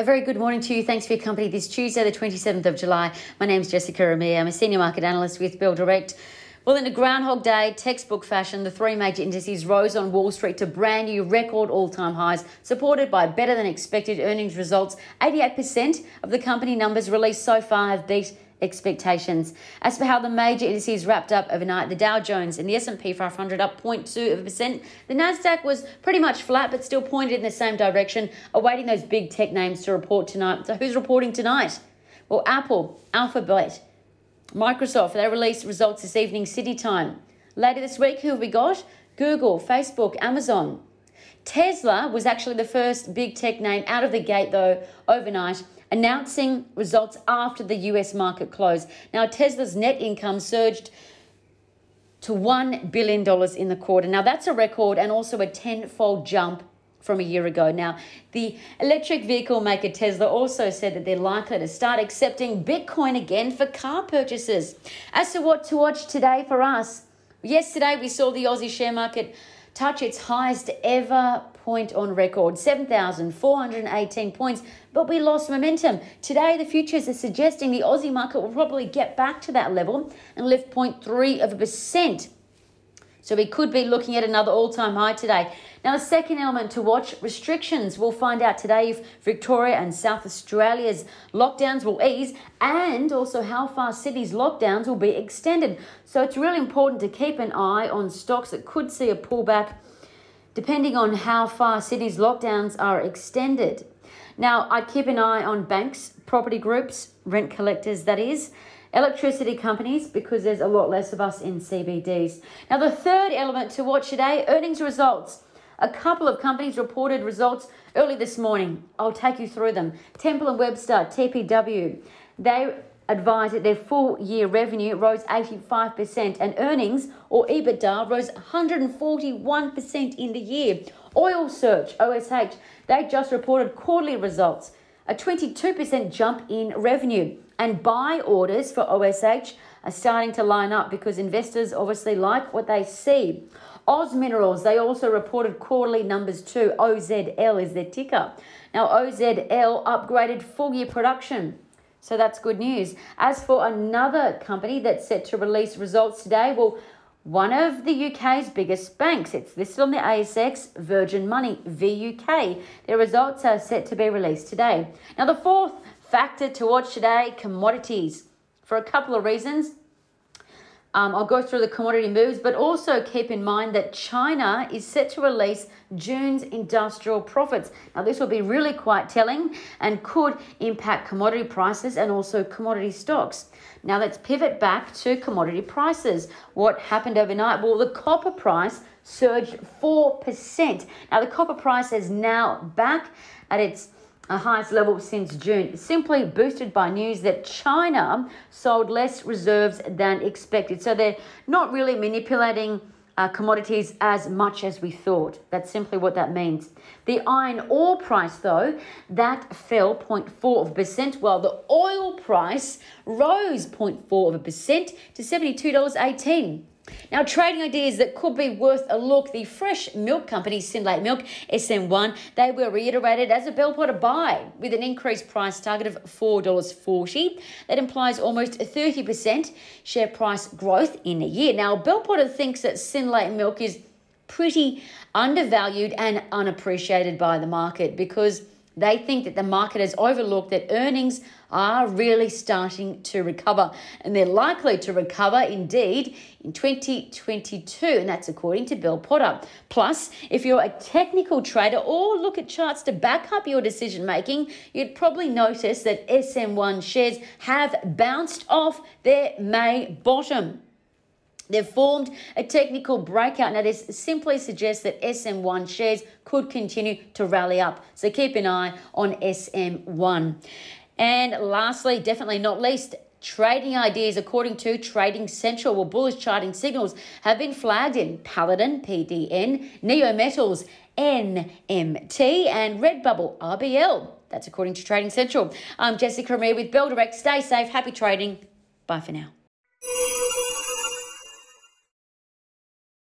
A very good morning to you. Thanks for your company this Tuesday, the 27th of July. My name is Jessica Ramirez. I'm a senior market analyst with Bill Direct. Well, in a Groundhog Day textbook fashion, the three major indices rose on Wall Street to brand new record all-time highs, supported by better than expected earnings results. 88% of the company numbers released so far have beat expectations. As for how the major indices wrapped up overnight, the Dow Jones and the S&P 500 up 0.2%. The Nasdaq was pretty much flat, but still pointed in the same direction, awaiting those big tech names to report tonight. So who's reporting tonight? Well, Apple, Alphabet, Microsoft, they released results this evening, Sydney time. Later this week, who have we got? Google, Facebook, Amazon. Tesla was actually the first big tech name out of the gate, though, overnight, announcing results after the US market closed. Now, Tesla's net income surged to $1 billion in the quarter. Now, that's a record and also a tenfold jump from a year ago. Now, the electric vehicle maker Tesla also said that they're likely to start accepting Bitcoin again for car purchases. As to what to watch today for us, yesterday we saw the Aussie share market touch its highest ever point on record, 7,418 points, but we lost momentum. Today, the futures are suggesting the Aussie market will probably get back to that level and lift 0.3%. So we could be looking at another all-time high today. Now, the second element to watch, restrictions. We'll find out today if Victoria and South Australia's lockdowns will ease and also how far cities' lockdowns will be extended. So it's really important to keep an eye on stocks that could see a pullback depending on how far cities' lockdowns are extended. Now, I'd keep an eye on banks, property groups, rent collectors, that is, electricity companies, because there's a lot less of us in CBDs. Now, the third element to watch today, earnings results. A couple of companies reported results early this morning. I'll take you through them. Temple and Webster, TPW, they advised that their full year revenue rose 85% and earnings, or EBITDA, rose 141% in the year. Oil Search, OSH, they just reported quarterly results, a 22% jump in revenue. And buy orders for OSH are starting to line up because investors obviously like what they see. Oz Minerals, they also reported quarterly numbers too. OZL is their ticker. Now, OZL upgraded full-year production, so that's good news. As for another company that's set to release results today, well, one of the UK's biggest banks. It's listed on the ASX, Virgin Money, VUK. Their results are set to be released today. Now, the fourth factor to watch today, commodities, for a couple of reasons. I'll go through the commodity moves, but also keep in mind that China is set to release June's industrial profits. Now, this will be really quite telling and could impact commodity prices and also commodity stocks. Now, let's pivot back to commodity prices. What happened overnight? Well, the copper price surged 4%. Now, the copper price is now back at its highest level since June, simply boosted by news that China sold less reserves than expected. So they're not really manipulating commodities as much as we thought. That's simply what that means. The iron ore price, though, that fell 0.4%, while the oil price rose 0.4% to $72.18. Now, trading ideas that could be worth a look. The fresh milk company, Synlait Milk, SM1, they were reiterated as a Bell Potter buy with an increased price target of $4.40. That implies almost 30% share price growth in a year. Now, Bell Potter thinks that Synlait Milk is pretty undervalued and unappreciated by the market because they think that the market has overlooked that earnings are really starting to recover, and they're likely to recover indeed in 2022, and that's according to Bell Potter. Plus, if you're a technical trader or look at charts to back up your decision-making, you'd probably notice that SM1 shares have bounced off their May bottom. They've formed a technical breakout. Now, this simply suggests that SM1 shares could continue to rally up. So keep an eye on SM1. And lastly, definitely not least, trading ideas according to Trading Central. Well, bullish charting signals have been flagged in Paladin, PDN, Neo Metals, NMT, and Redbubble, RBL. That's according to Trading Central. I'm Jessica Ramirez with Bell Direct. Stay safe. Happy trading. Bye for now.